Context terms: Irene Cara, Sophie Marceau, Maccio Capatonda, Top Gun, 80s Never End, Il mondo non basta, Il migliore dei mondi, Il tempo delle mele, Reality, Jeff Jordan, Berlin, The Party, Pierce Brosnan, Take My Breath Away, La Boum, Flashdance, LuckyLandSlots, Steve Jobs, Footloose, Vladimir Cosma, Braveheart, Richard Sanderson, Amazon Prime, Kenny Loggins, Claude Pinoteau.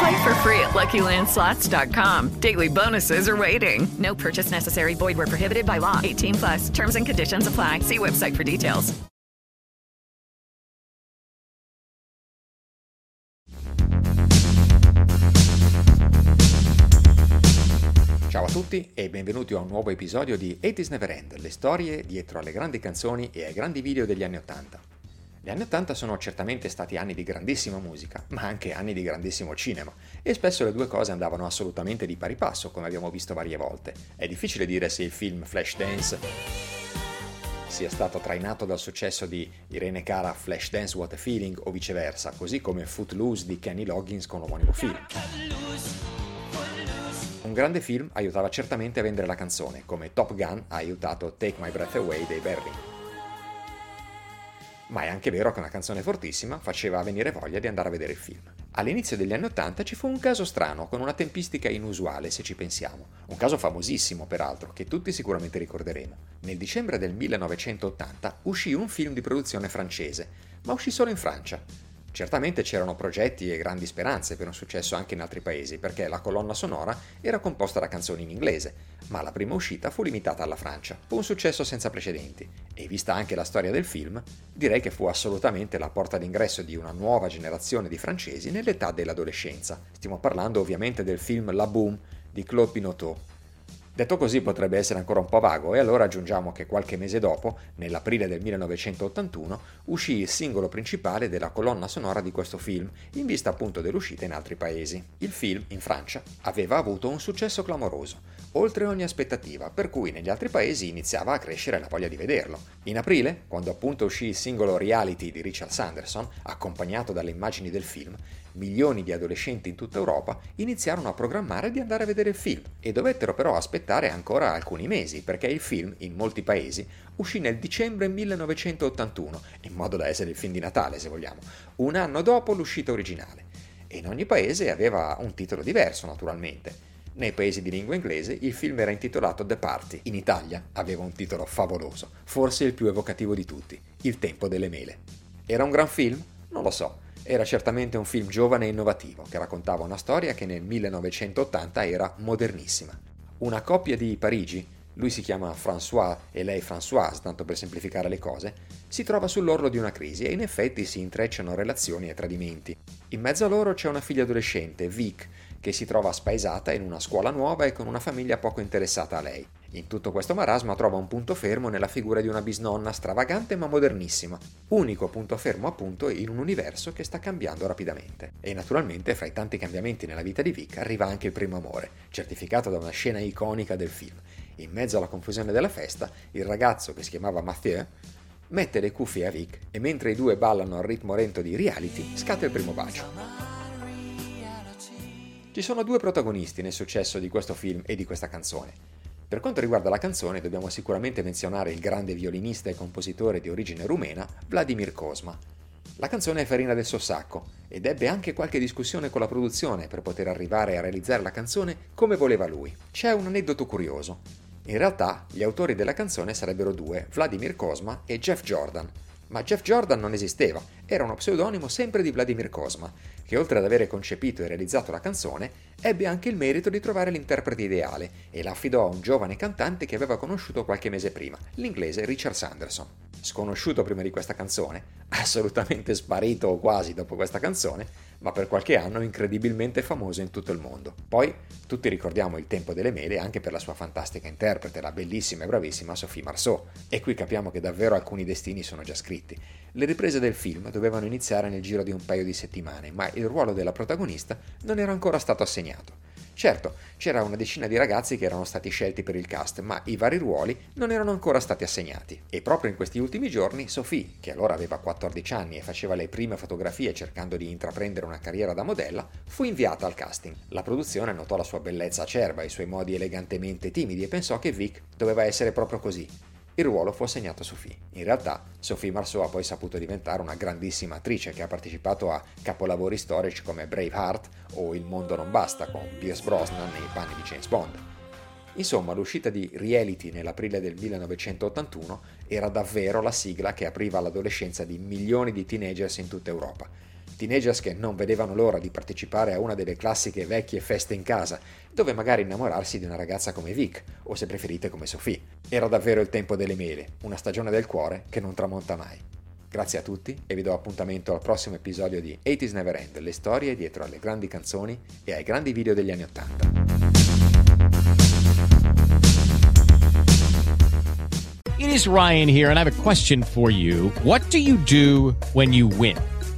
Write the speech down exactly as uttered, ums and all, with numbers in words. Play for free at lucky land slots dot com. Daily bonuses are waiting. No purchase necessary. Void where prohibited by law. eighteen plus. Terms and conditions apply. See website for details. Ciao a tutti e benvenuti a un nuovo episodio di eighties Never End, le storie dietro alle grandi canzoni e ai grandi video degli anni ottanta. Gli anni ottanta sono certamente stati anni di grandissima musica, ma anche anni di grandissimo cinema, e spesso le due cose andavano assolutamente di pari passo, come abbiamo visto varie volte. È difficile dire se il film Flashdance sia stato trainato dal successo di Irene Cara Flashdance What a Feeling o viceversa, così come Footloose di Kenny Loggins con l'omonimo film. Un grande film aiutava certamente a vendere la canzone, come Top Gun ha aiutato Take My Breath Away dei Berlin. Ma è anche vero che una canzone fortissima faceva venire voglia di andare a vedere il film. All'inizio degli anni Ottanta ci fu un caso strano, con una tempistica inusuale se ci pensiamo. Un caso famosissimo, peraltro, che tutti sicuramente ricorderemo. Nel dicembre del millenovecentottanta uscì un film di produzione francese, ma uscì solo in Francia. Certamente c'erano progetti e grandi speranze per un successo anche in altri paesi, perché la colonna sonora era composta da canzoni in inglese, ma la prima uscita fu limitata alla Francia. Fu un successo senza precedenti, e vista anche la storia del film, direi che fu assolutamente la porta d'ingresso di una nuova generazione di francesi nell'età dell'adolescenza. Stiamo parlando ovviamente del film La Boum di Claude Pinoteau. Detto così potrebbe essere ancora un po' vago, e allora aggiungiamo che qualche mese dopo, nell'aprile del millenovecentottantuno, uscì il singolo principale della colonna sonora di questo film, in vista appunto dell'uscita in altri paesi. Il film, in Francia, aveva avuto un successo clamoroso, oltre ogni aspettativa, per cui negli altri paesi iniziava a crescere la voglia di vederlo. In aprile, quando appunto uscì il singolo Reality di Richard Sanderson, accompagnato dalle immagini del film, milioni di adolescenti in tutta Europa iniziarono a programmare di andare a vedere il film, e dovettero però aspettare ancora alcuni mesi, perché il film, in molti paesi, uscì nel dicembre millenovecentottantuno, in modo da essere il film di Natale, se vogliamo, un anno dopo l'uscita originale. E in ogni paese aveva un titolo diverso, naturalmente. Nei paesi di lingua inglese il film era intitolato The Party. In Italia aveva un titolo favoloso, forse il più evocativo di tutti, Il tempo delle mele. Era un gran film? Non lo so. Era certamente un film giovane e innovativo, che raccontava una storia che nel millenovecentottanta era modernissima. Una coppia di Parigi, lui si chiama François e lei Françoise, tanto per semplificare le cose, si trova sull'orlo di una crisi e in effetti si intrecciano relazioni e tradimenti. In mezzo a loro c'è una figlia adolescente, Vic, che si trova spaesata in una scuola nuova e con una famiglia poco interessata a lei. In tutto questo marasma trova un punto fermo nella figura di una bisnonna stravagante ma modernissima, unico punto fermo appunto in un universo che sta cambiando rapidamente. E naturalmente fra i tanti cambiamenti nella vita di Vic arriva anche il primo amore, certificato da una scena iconica del film. In mezzo alla confusione della festa, il ragazzo che si chiamava Mathieu mette le cuffie a Vic e mentre i due ballano al ritmo lento di Reality scatta il primo bacio. Ci sono due protagonisti nel successo di questo film e di questa canzone. Per quanto riguarda la canzone, dobbiamo sicuramente menzionare il grande violinista e compositore di origine rumena, Vladimir Cosma. La canzone è farina del suo sacco ed ebbe anche qualche discussione con la produzione per poter arrivare a realizzare la canzone come voleva lui. C'è un aneddoto curioso. In realtà, gli autori della canzone sarebbero due, Vladimir Cosma e Jeff Jordan. Ma Jeff Jordan non esisteva, era uno pseudonimo sempre di Vladimir Cosma, che oltre ad avere concepito e realizzato la canzone, ebbe anche il merito di trovare l'interprete ideale e la affidò a un giovane cantante che aveva conosciuto qualche mese prima, l'inglese Richard Sanderson. Sconosciuto prima di questa canzone, assolutamente sparito o quasi dopo questa canzone, ma per qualche anno incredibilmente famoso in tutto il mondo. Poi tutti ricordiamo Il tempo delle mele anche per la sua fantastica interprete, la bellissima e bravissima Sophie Marceau, e qui capiamo che davvero alcuni destini sono già scritti. Le riprese del film dovevano iniziare nel giro di un paio di settimane, ma il ruolo della protagonista non era ancora stato assegnato. Certo, c'era una decina di ragazzi che erano stati scelti per il cast, ma i vari ruoli non erano ancora stati assegnati. E proprio in questi ultimi giorni Sophie, che allora aveva quattordici anni e faceva le prime fotografie cercando di intraprendere una carriera da modella, fu inviata al casting. La produzione notò la sua bellezza acerba, i suoi modi elegantemente timidi e pensò che Vic doveva essere proprio così. Il ruolo fu assegnato a Sophie. In realtà, Sophie Marceau ha poi saputo diventare una grandissima attrice che ha partecipato a capolavori storici come Braveheart o Il mondo non basta con Pierce Brosnan nei panni di James Bond. Insomma, l'uscita di Reality nell'aprile del millenovecentottantuno era davvero la sigla che apriva l'adolescenza di milioni di teenagers in tutta Europa. Teenagers che non vedevano l'ora di partecipare a una delle classiche vecchie feste in casa, dove magari innamorarsi di una ragazza come Vic, o se preferite come Sophie. Era davvero il tempo delle mele, una stagione del cuore che non tramonta mai. Grazie a tutti e vi do appuntamento al prossimo episodio di ottanta Never End, le storie dietro alle grandi canzoni e ai grandi video degli anni Ottanta. It is Ryan here and I have a question for you. What do you do when you win?